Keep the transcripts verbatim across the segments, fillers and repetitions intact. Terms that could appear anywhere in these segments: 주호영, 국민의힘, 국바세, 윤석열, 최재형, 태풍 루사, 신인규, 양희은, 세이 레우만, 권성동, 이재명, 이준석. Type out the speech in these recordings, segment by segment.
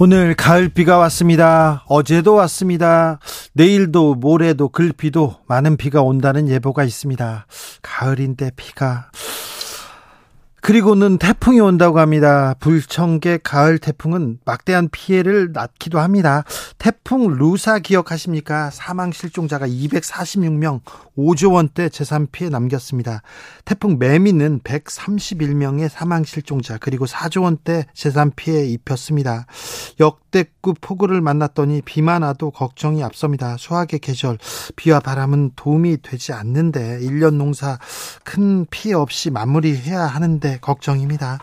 오늘 가을비가 왔습니다. 어제도 왔습니다. 내일도 모레도 글비도 많은 비가 온다는 예보가 있습니다. 가을인데 비가. 그리고는 태풍이 온다고 합니다. 불청객 가을 태풍은 막대한 피해를 낳기도 합니다. 태풍 루사 기억하십니까? 사망 실종자가 이백사십육 명, 오조 원대 재산 피해 남겼습니다. 태풍 매미는 백삼십일 명의 사망 실종자, 그리고 사조 원대 재산 피해 입혔습니다. 역대급 폭우를 만났더니 비만 와도 걱정이 앞섭니다. 수확의 계절, 비와 바람은 도움이 되지 않는데 일 년 농사 큰 피해 없이 마무리해야 하는데 걱정입니다.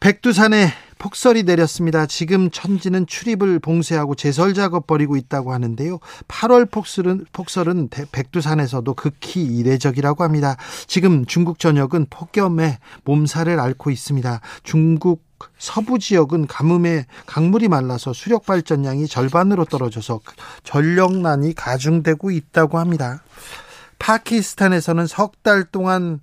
백두산에 폭설이 내렸습니다. 지금 천지는 출입을 봉쇄하고 제설 작업 벌이고 있다고 하는데요. 팔월 폭설은, 폭설은 백두산에서도 극히 이례적이라고 합니다. 지금 중국 전역은 폭염에 몸살을 앓고 있습니다. 중국 서부 지역은 가뭄에 강물이 말라서 수력 발전량이 절반으로 떨어져서 전력난이 가중되고 있다고 합니다. 파키스탄에서는 석 달 동안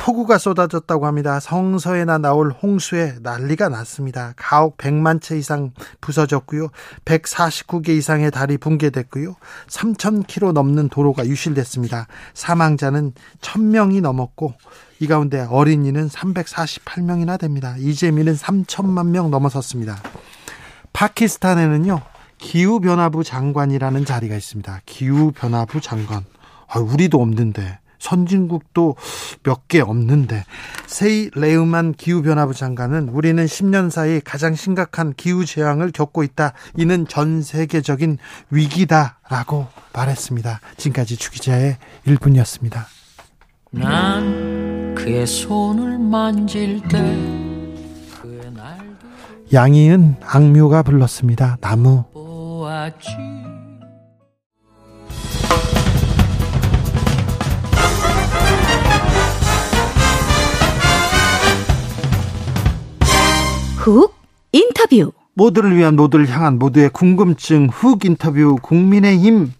폭우가 쏟아졌다고 합니다. 성서에나 나올 홍수에 난리가 났습니다. 가옥 백만 채 이상 부서졌고요. 백사십구 개 이상의 다리 붕괴됐고요. 삼천 킬로미터 넘는 도로가 유실됐습니다. 사망자는 천 명이 넘었고 이 가운데 어린이는 삼백사십팔 명이나 됩니다. 이재민은 삼천만 명 넘어섰습니다. 파키스탄에는요, 기후변화부 장관이라는 자리가 있습니다. 기후변화부 장관. 아, 우리도 없는데. 선진국도 몇 개 없는데. 세이 레우만 기후변화부 장관은 우리는 십 년 사이 가장 심각한 기후재앙을 겪고 있다. 이는 전 세계적인 위기다라고 말했습니다. 지금까지 주 기자의 일 분이었습니다. 난 그의 손을 만질 때 그의 날개. 양희은 악뮤가 불렀습니다. 나무. 훅 인터뷰. 모두를 위한, 모두를 향한, 모두의 궁금증. 훅 인터뷰. 국민의힘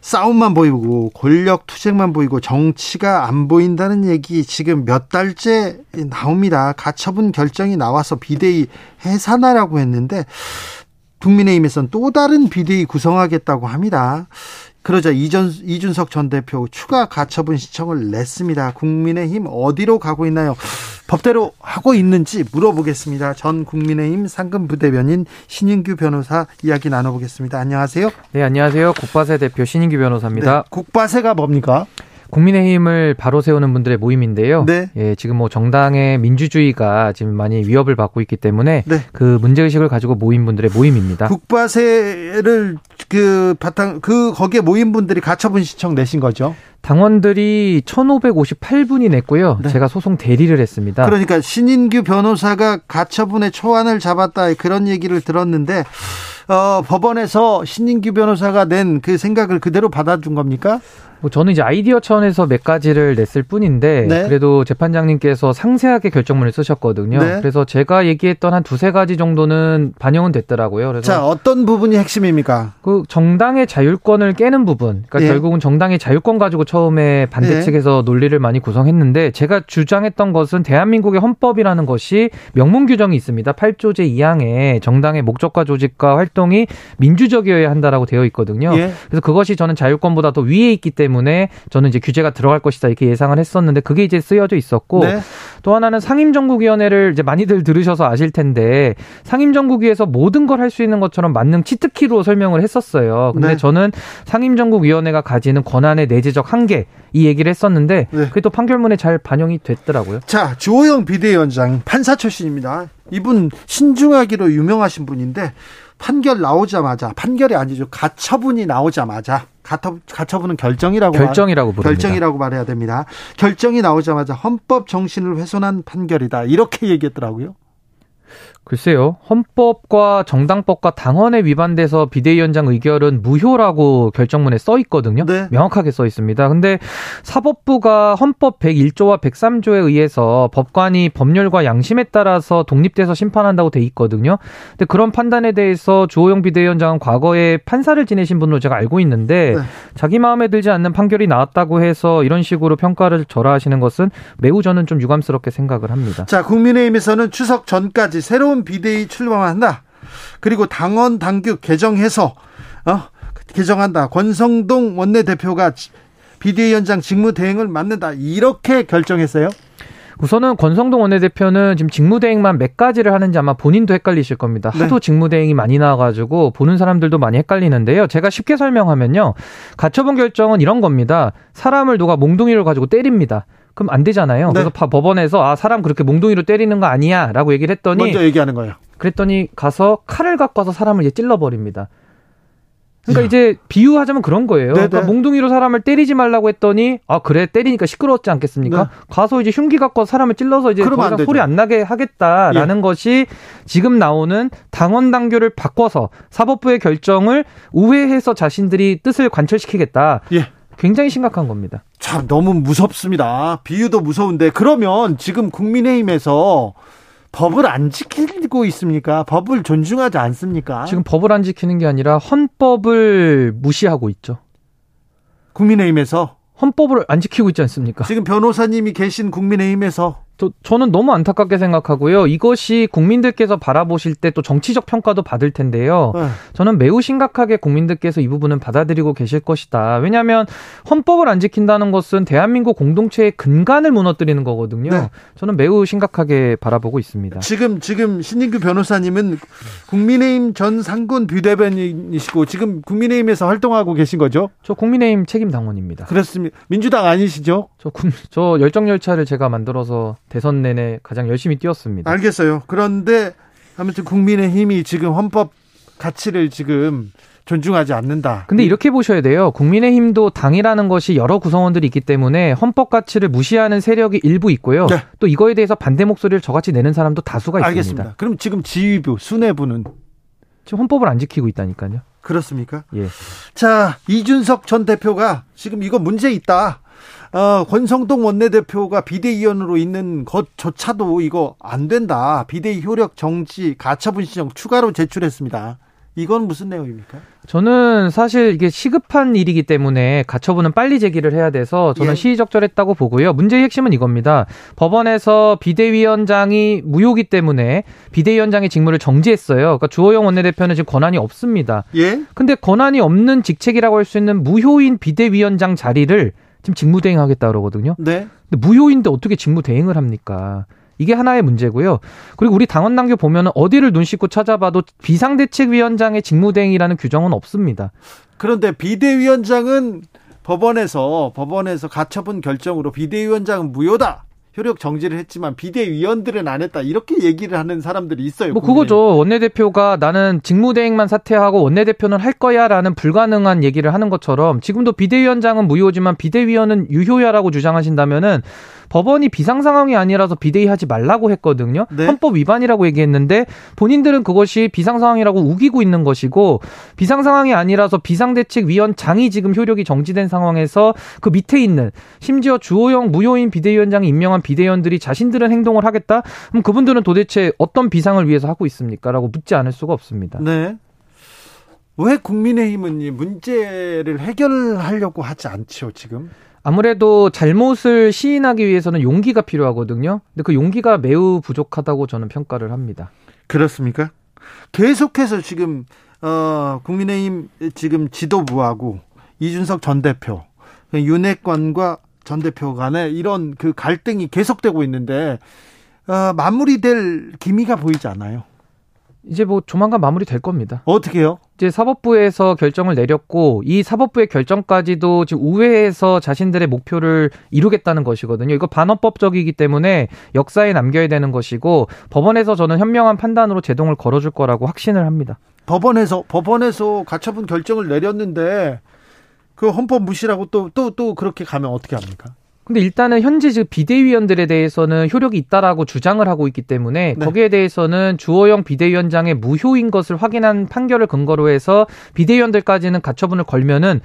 싸움만 보이고 권력 투쟁만 보이고 정치가 안 보인다는 얘기 지금 몇 달째 나옵니다. 가처분 결정이 나와서 비대위 해산하라고 했는데 국민의힘에서는 또 다른 비대위 구성하겠다고 합니다. 그러자 이전, 이준석 전 대표 추가 가처분 신청을 냈습니다. 국민의힘 어디로 가고 있나요? 법대로 하고 있는지 물어보겠습니다. 전 국민의힘 상근부대변인 신인규 변호사 이야기 나눠보겠습니다. 안녕하세요. 네, 안녕하세요. 국바세 대표 신인규 변호사입니다. 네, 국바세가 뭡니까? 국민의힘을 바로 세우는 분들의 모임인데요. 네. 예, 지금 뭐 정당의 민주주의가 지금 많이 위협을 받고 있기 때문에 네. 그 문제의식을 가지고 모인 분들의 모임입니다. 국바세를 그 바탕 그 거기에 모인 분들이 가처분 신청 내신 거죠? 당원들이 천오백오십팔 분이 냈고요. 네. 제가 소송 대리를 했습니다. 그러니까 신인규 변호사가 가처분의 초안을 잡았다, 그런 얘기를 들었는데 어, 법원에서 신인규 변호사가 낸 그 생각을 그대로 받아준 겁니까? 뭐 저는 이제 아이디어 차원에서 몇 가지를 냈을 뿐인데 네. 그래도 재판장님께서 상세하게 결정문을 쓰셨거든요. 네. 그래서 제가 얘기했던 한 두세 가지 정도는 반영은 됐더라고요. 그래서 자, 어떤 부분이 핵심입니까? 그 정당의 자율권을 깨는 부분. 그러니까 예. 결국은 정당의 자율권 가지고 처음에 반대 측에서 예. 논리를 많이 구성했는데 제가 주장했던 것은 대한민국의 헌법이라는 것이 명문 규정이 있습니다. 팔조 제이항에 정당의 목적과 조직과 활동 활동이 민주적이어야 한다라고 되어 있거든요. 예. 그래서 그것이 저는 자율권보다 더 위에 있기 때문에 저는 이제 규제가 들어갈 것이다 이렇게 예상을 했었는데 그게 이제 쓰여져 있었고 네. 또 하나는 상임정국위원회를 이제 많이들 들으셔서 아실 텐데 상임정국위에서 모든 걸 할 수 있는 것처럼 만능 치트키로 설명을 했었어요. 근데 네. 저는 상임정국위원회가 가지는 권한의 내재적 한계 이 얘기를 했었는데 네. 그게 또 판결문에 잘 반영이 됐더라고요. 자, 주호영 비대위원장 판사 출신입니다. 이분 신중하기로 유명하신 분인데 판결 나오자마자, 판결이 아니죠. 가처분이 나오자마자, 가처, 가처분은 결정이라고 결정이라고 말, 결정이라고 말해야 됩니다. 결정이 나오자마자 헌법 정신을 훼손한 판결이다. 이렇게 얘기했더라고요. 글쎄요. 헌법과 정당법과 당헌에 위반돼서 비대위원장 의결은 무효라고 결정문에 써 있거든요. 네. 명확하게 써 있습니다. 근데 사법부가 헌법 백일 조와 백삼 조에 의해서 법관이 법률과 양심에 따라서 독립돼서 심판한다고 돼 있거든요. 근데 그런 판단에 대해서 주호영 비대위원장은 과거에 판사를 지내신 분으로 제가 알고 있는데 네. 자기 마음에 들지 않는 판결이 나왔다고 해서 이런 식으로 평가를 절하하시는 것은 매우 저는 좀 유감스럽게 생각을 합니다. 자, 국민의힘에서는 추석 전까지 새로운 비대위 출범한다. 그리고 당원 당규 개정해서 어? 개정한다. 권성동 원내대표가 비대위원장 직무대행을 맡는다. 이렇게 결정했어요. 우선은 권성동 원내대표는 지금 직무대행만 몇 가지를 하는지 아마 본인도 헷갈리실 겁니다. 하도 네. 직무대행이 많이 나와가지고 보는 사람들도 많이 헷갈리는데요. 제가 쉽게 설명하면요. 가처분 결정은 이런 겁니다. 사람을 누가 몽둥이를 가지고 때립니다. 그럼 안 되잖아요. 네. 그래서 법원에서 아 사람 그렇게 몽둥이로 때리는 거 아니야 라고 얘기를 했더니 먼저 얘기하는 거예요. 그랬더니 가서 칼을 갖고 와서 사람을 찔러버립니다. 그러니까 야. 이제 비유하자면 그런 거예요. 그러니까 몽둥이로 사람을 때리지 말라고 했더니 아 그래 때리니까 시끄러웠지 않겠습니까? 네. 가서 이제 흉기 갖고 사람을 찔러서 이제 더 이상 소리 안 나게 하겠다라는 예. 것이 지금 나오는 당원 당규를 바꿔서 사법부의 결정을 우회해서 자신들이 뜻을 관철시키겠다. 예. 굉장히 심각한 겁니다. 참 너무 무섭습니다. 비유도 무서운데 그러면 지금 국민의힘에서 법을 안 지키고 있습니까? 법을 존중하지 않습니까? 지금 법을 안 지키는 게 아니라 헌법을 무시하고 있죠. 국민의힘에서? 헌법을 안 지키고 있지 않습니까? 지금 변호사님이 계신 국민의힘에서? 저, 저는 너무 안타깝게 생각하고요. 이것이 국민들께서 바라보실 때 또 정치적 평가도 받을 텐데요. 네. 저는 매우 심각하게 국민들께서 이 부분은 받아들이고 계실 것이다. 왜냐하면 헌법을 안 지킨다는 것은 대한민국 공동체의 근간을 무너뜨리는 거거든요. 네. 저는 매우 심각하게 바라보고 있습니다. 지금 지금 신인규 변호사님은 국민의힘 전 상군 비대변인이시고 지금 국민의힘에서 활동하고 계신 거죠? 저 국민의힘 책임 당원입니다. 그렇습니다. 민주당 아니시죠? 저, 저 열정 열차를 제가 만들어서 대선 내내 가장 열심히 뛰었습니다. 알겠어요. 그런데 아무튼 국민의힘이 지금 헌법 가치를 지금 존중하지 않는다. 근데 이렇게 보셔야 돼요. 국민의힘도 당이라는 것이 여러 구성원들이 있기 때문에 헌법 가치를 무시하는 세력이 일부 있고요. 네. 또 이거에 대해서 반대 목소리를 저같이 내는 사람도 다수가 있습니다. 알겠습니다. 그럼 지금 지휘부, 수뇌부는? 지금 헌법을 안 지키고 있다니까요. 그렇습니까? 예. 자, 이준석 전 대표가 지금 이거 문제 있다. 어, 권성동 원내대표가 비대위원으로 있는 것조차도 이거 안 된다. 비대위 효력 정지 가처분 신청 추가로 제출했습니다. 이건 무슨 내용입니까? 저는 사실 이게 시급한 일이기 때문에 가처분은 빨리 제기를 해야 돼서 저는 예. 시의적절했다고 보고요. 문제의 핵심은 이겁니다. 법원에서 비대위원장이 무효기 때문에 비대위원장의 직무를 정지했어요. 그러니까 주호영 원내대표는 지금 권한이 없습니다. 예. 근데 권한이 없는 직책이라고 할 수 있는 무효인 비대위원장 자리를 지금 직무대행하겠다 그러거든요. 네. 근데 무효인데 어떻게 직무대행을 합니까? 이게 하나의 문제고요. 그리고 우리 당원 당규 보면은 어디를 눈 씻고 찾아봐도 비상대책위원장의 직무대행이라는 규정은 없습니다. 그런데 비대위원장은 법원에서 법원에서 가처분 결정으로 비대위원장은 무효다. 효력 정지를 했지만 비대위원들은 안 했다. 이렇게 얘기를 하는 사람들이 있어요. 뭐 국민의힘. 그거죠. 원내대표가 나는 직무대행만 사퇴하고 원내대표는 할 거야라는 불가능한 얘기를 하는 것처럼 지금도 비대위원장은 무효지만 비대위원은 유효야라고 주장하신다면은 법원이 비상상황이 아니라서 비대위하지 말라고 했거든요. 네. 헌법 위반이라고 얘기했는데 본인들은 그것이 비상상황이라고 우기고 있는 것이고 비상상황이 아니라서 비상대책위원장이 지금 효력이 정지된 상황에서 그 밑에 있는 심지어 주호영 무효인 비대위원장이 임명한 비대위원들이 자신들은 행동을 하겠다? 그럼 그분들은 도대체 어떤 비상을 위해서 하고 있습니까? 라고 묻지 않을 수가 없습니다. 네. 왜 국민의힘은 이 문제를 해결하려고 하지 않죠, 지금? 아무래도 잘못을 시인하기 위해서는 용기가 필요하거든요. 근데 그 용기가 매우 부족하다고 저는 평가를 합니다. 그렇습니까? 계속해서 지금 어, 국민의힘 지금 지도부하고 이준석 전 대표, 윤핵관과 전 대표 간에 이런 그 갈등이 계속되고 있는데 어, 마무리될 기미가 보이지 않아요. 이제 뭐 조만간 마무리될 겁니다. 어떻게요? 이제 사법부에서 결정을 내렸고 이 사법부의 결정까지도 지금 우회해서 자신들의 목표를 이루겠다는 것이거든요. 이거 반헌법적이기 때문에 역사에 남겨야 되는 것이고 법원에서 저는 현명한 판단으로 제동을 걸어줄 거라고 확신을 합니다. 법원에서 법원에서 가처분 결정을 내렸는데 그 헌법 무시라고 또 또 또 그렇게 가면 어떻게 합니까? 근데 일단은 현재 즉 비대위원들에 대해서는 효력이 있다라고 주장을 하고 있기 때문에 네. 거기에 대해서는 주호영 비대위원장의 무효인 것을 확인한 판결을 근거로 해서 비대위원들까지는 가처분을 걸면은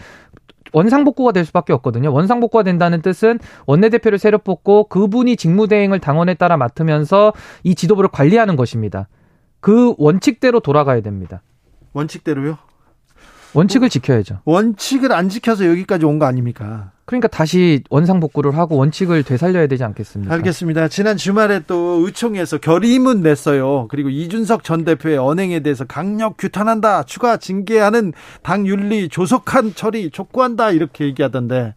원상복구가 될 수밖에 없거든요. 원상복구가 된다는 뜻은 원내대표를 새로 뽑고 그분이 직무대행을 당원에 따라 맡으면서 이 지도부를 관리하는 것입니다. 그 원칙대로 돌아가야 됩니다. 원칙대로요? 원칙을 뭐, 지켜야죠. 원칙을 안 지켜서 여기까지 온 거 아닙니까? 그러니까 다시 원상복구를 하고 원칙을 되살려야 되지 않겠습니까? 알겠습니다. 지난 주말에 또 의총에서 결의문 냈어요. 그리고 이준석 전 대표의 언행에 대해서 강력 규탄한다. 추가 징계하는 당윤리 조속한 처리 촉구한다. 이렇게 얘기하던데.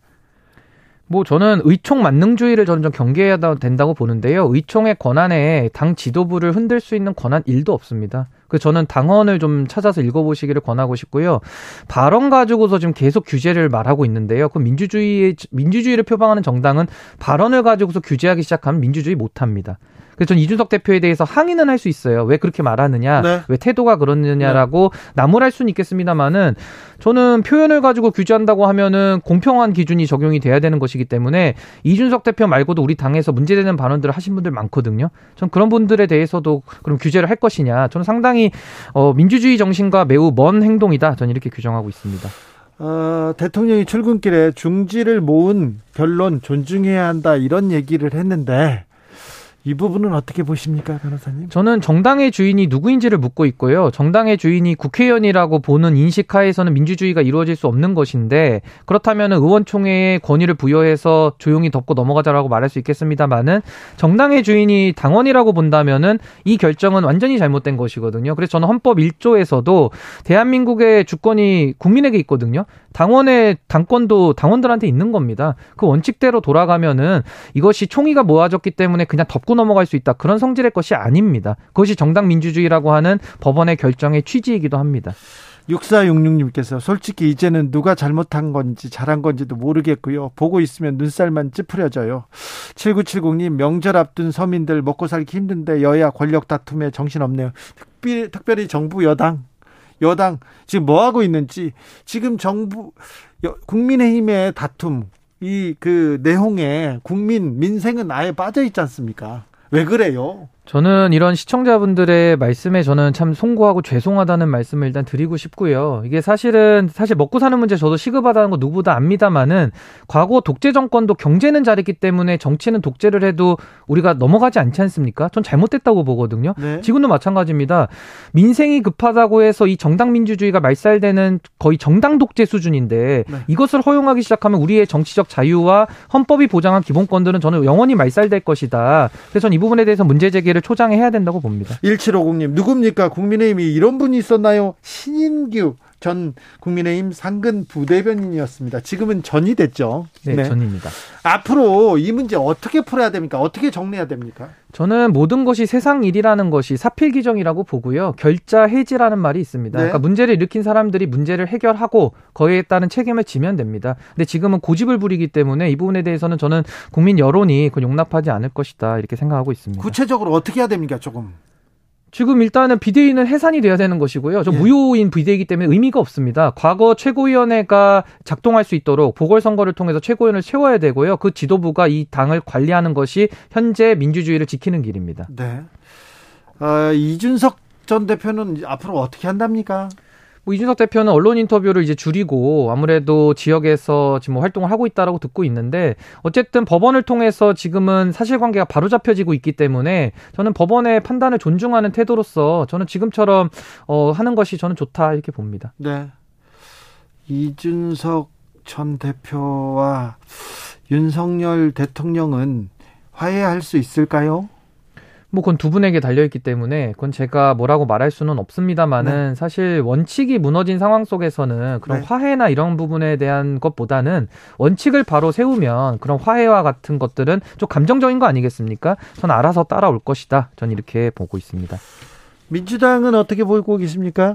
뭐 저는 의총 만능주의를 저는 좀 경계해야 된다고 보는데요. 의총의 권한에 당 지도부를 흔들 수 있는 권한 일도 없습니다. 그 저는 당헌을 좀 찾아서 읽어보시기를 권하고 싶고요. 발언 가지고서 지금 계속 규제를 말하고 있는데요. 그 민주주의의 민주주의를 표방하는 정당은 발언을 가지고서 규제하기 시작하면 민주주의 못합니다. 그래서 저는 이준석 대표에 대해서 항의는 할 수 있어요. 왜 그렇게 말하느냐, 네. 왜 태도가 그러느냐라고 네. 나무랄 수는 있겠습니다만은 저는 표현을 가지고 규제한다고 하면은 공평한 기준이 적용이 돼야 되는 것이기 때문에 이준석 대표 말고도 우리 당에서 문제되는 발언들을 하신 분들 많거든요. 전 그런 분들에 대해서도 그럼 규제를 할 것이냐, 저는 상당히 어, 민주주의 정신과 매우 먼 행동이다. 저는 이렇게 규정하고 있습니다. 어, 대통령이 출근길에 중지를 모은 결론 존중해야 한다 이런 얘기를 했는데. 이 부분은 어떻게 보십니까, 변호사님? 저는 정당의 주인이 누구인지를 묻고 있고요. 정당의 주인이 국회의원이라고 보는 인식하에서는 민주주의가 이루어질 수 없는 것인데 그렇다면 의원총회에 권위를 부여해서 조용히 덮고 넘어가자라고 말할 수 있겠습니다만은 정당의 주인이 당원이라고 본다면은 이 결정은 완전히 잘못된 것이거든요. 그래서 저는 헌법 일 조에서도 대한민국의 주권이 국민에게 있거든요. 당원의 당권도 당원들한테 있는 겁니다. 그 원칙대로 돌아가면은 이것이 총의가 모아졌기 때문에 그냥 덮고 넘어갈 수 있다. 그런 성질의 것이 아닙니다. 그것이 정당 민주주의라고 하는 법원의 결정의 취지이기도 합니다. 육사육육님께서 솔직히 이제는 누가 잘못한 건지 잘한 건지도 모르겠고요. 보고 있으면 눈살만 찌푸려져요. 칠구칠공님 명절 앞둔 서민들 먹고 살기 힘든데 여야 권력 다툼에 정신없네요. 특별히, 특별히 정부 여당 여당 지금 뭐하고 있는지 지금 정부 여, 국민의힘의 다툼 이 그 내홍에 국민 민생은 아예 빠져 있지 않습니까? 왜 그래요? 저는 이런 시청자분들의 말씀에 저는 참 송구하고 죄송하다는 말씀을 일단 드리고 싶고요. 이게 사실은 사실 먹고 사는 문제 저도 시급하다는 거 누구보다 압니다만은 과거 독재 정권도 경제는 잘했기 때문에 정치는 독재를 해도 우리가 넘어가지 않지 않습니까? 전 잘못됐다고 보거든요. 네. 지금도 마찬가지입니다. 민생이 급하다고 해서 이 정당 민주주의가 말살되는 거의 정당 독재 수준인데 네. 이것을 허용하기 시작하면 우리의 정치적 자유와 헌법이 보장한 기본권들은 저는 영원히 말살될 것이다. 그래서 저는 이 부분에 대해서 문제 제기 를 초장해야 된다고 봅니다. 일칠오공님 누굽니까? 국민의힘이 이런 분이 있었나요? 신인규 전 국민의힘 상근 부대변인이었습니다. 지금은 전이 됐죠. 네, 네. 전입니다. 앞으로 이 문제 어떻게 풀어야 됩니까? 어떻게 정리해야 됩니까? 저는 모든 것이 세상 일이라는 것이 사필귀정이라고 보고요. 결자 해지라는 말이 있습니다. 네. 그러니까 문제를 일으킨 사람들이 문제를 해결하고 거기에 따른 책임을 지면 됩니다. 근데 지금은 고집을 부리기 때문에 이 부분에 대해서는 저는 국민 여론이 그걸 용납하지 않을 것이다 이렇게 생각하고 있습니다. 구체적으로 어떻게 해야 됩니까? 조금. 지금 일단은 비대위는 해산이 돼야 되는 것이고요. 저 예. 무효인 비대위이기 때문에 의미가 없습니다. 과거 최고위원회가 작동할 수 있도록 보궐선거를 통해서 최고위원을 채워야 되고요. 그 지도부가 이 당을 관리하는 것이 현재 민주주의를 지키는 길입니다. 네. 어, 이준석 전 대표는 앞으로 어떻게 한답니까? 뭐 이준석 대표는 언론 인터뷰를 이제 줄이고 아무래도 지역에서 지금 뭐 활동을 하고 있다라고 듣고 있는데 어쨌든 법원을 통해서 지금은 사실관계가 바로잡혀지고 있기 때문에 저는 법원의 판단을 존중하는 태도로서 저는 지금처럼 어, 하는 것이 저는 좋다 이렇게 봅니다. 네, 이준석 전 대표와 윤석열 대통령은 화해할 수 있을까요? 뭐 그건 두 분에게 달려있기 때문에 그건 제가 뭐라고 말할 수는 없습니다만은 네. 사실 원칙이 무너진 상황 속에서는 그런 네. 화해나 이런 부분에 대한 것보다는 원칙을 바로 세우면 그런 화해와 같은 것들은 좀 감정적인 거 아니겠습니까? 전 알아서 따라올 것이다. 전 이렇게 보고 있습니다. 민주당은 어떻게 보고 계십니까?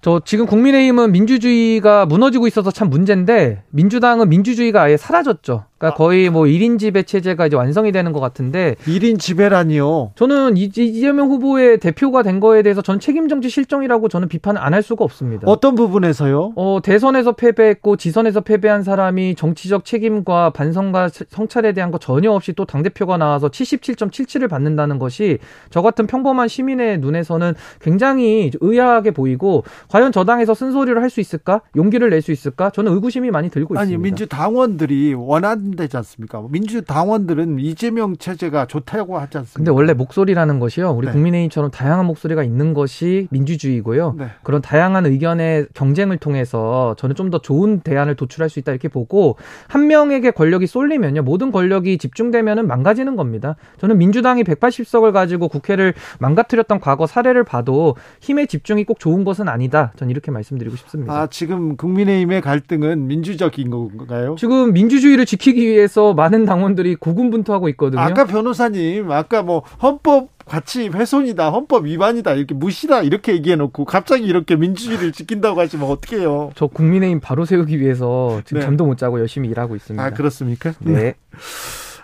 저 지금 국민의힘은 민주주의가 무너지고 있어서 참 문제인데 민주당은 민주주의가 아예 사라졌죠. 그러니까 거의 뭐 일 인 지배 체제가 이제 완성이 되는 것 같은데. 일 인 지배라니요? 저는 이재명 후보의 대표가 된 거에 대해서 전 책임정치 실정이라고 저는 비판을 안 할 수가 없습니다. 어떤 부분에서요? 어, 대선에서 패배했고 지선에서 패배한 사람이 정치적 책임과 반성과 성찰에 대한 거 전혀 없이 또 당대표가 나와서 칠십칠 점 칠칠을 받는다는 것이 저 같은 평범한 시민의 눈에서는 굉장히 의아하게 보이고, 과연 저당에서 쓴소리를 할 수 있을까? 용기를 낼 수 있을까? 저는 의구심이 많이 들고 아니, 있습니다. 아니, 민주당원들이 원한 되지 않습니까? 민주당원들은 이재명 체제가 좋다고 하지 않습니까? 근데 원래 목소리라는 것이요, 우리 네. 국민의힘처럼 다양한 목소리가 있는 것이 민주주의고요. 네. 그런 다양한 의견의 경쟁을 통해서 저는 좀 더 좋은 대안을 도출할 수 있다 이렇게 보고, 한 명에게 권력이 쏠리면요, 모든 권력이 집중되면은 망가지는 겁니다. 저는 민주당이 백팔십 석을 가지고 국회를 망가뜨렸던 과거 사례를 봐도 힘의 집중이 꼭 좋은 것은 아니다. 전 이렇게 말씀드리고 싶습니다. 아, 지금 국민의힘의 갈등은 민주적인 건가요? 지금 민주주의를 지키기 위해서 많은 당원들이 고군분투하고 있거든요. 아까 변호사님, 아까 뭐 헌법 같이 훼손이다, 헌법 위반이다, 이렇게 무시다 이렇게 얘기해놓고 갑자기 이렇게 민주주의를 지킨다고 하시면 어떡해요? 저 국민의힘 바로 세우기 위해서 지금 네. 잠도 못 자고 열심히 일하고 있습니다. 아, 그렇습니까? 네.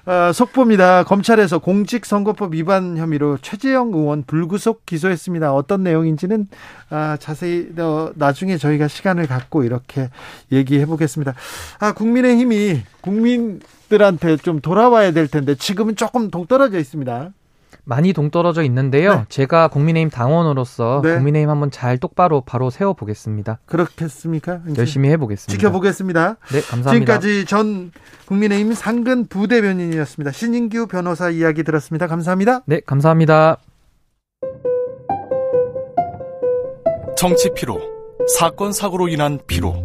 아, 속보입니다. 검찰에서 공직선거법 위반 혐의로 최재형 의원 불구속 기소했습니다. 어떤 내용인지는 아, 자세히 어, 나중에 저희가 시간을 갖고 이렇게 얘기해 보겠습니다. 아, 국민의힘이 국민들한테 좀 돌아와야 될 텐데 지금은 조금 동떨어져 있습니다. 많이 동떨어져 있는데요. 네. 제가 국민의힘 당원으로서 네. 국민의힘 한번 잘 똑바로 바로 세워보겠습니다. 그렇겠습니까? 열심히 해보겠습니다. 지켜보겠습니다. 네, 감사합니다. 지금까지 전 국민의힘 상근 부대변인이었습니다. 신인규 변호사 이야기 들었습니다. 감사합니다. 네, 감사합니다. 정치 피로, 사건 사고로 인한 피로,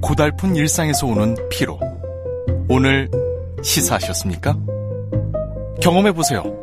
고달픈 일상에서 오는 피로. 오늘 시사하셨습니까? 경험해보세요.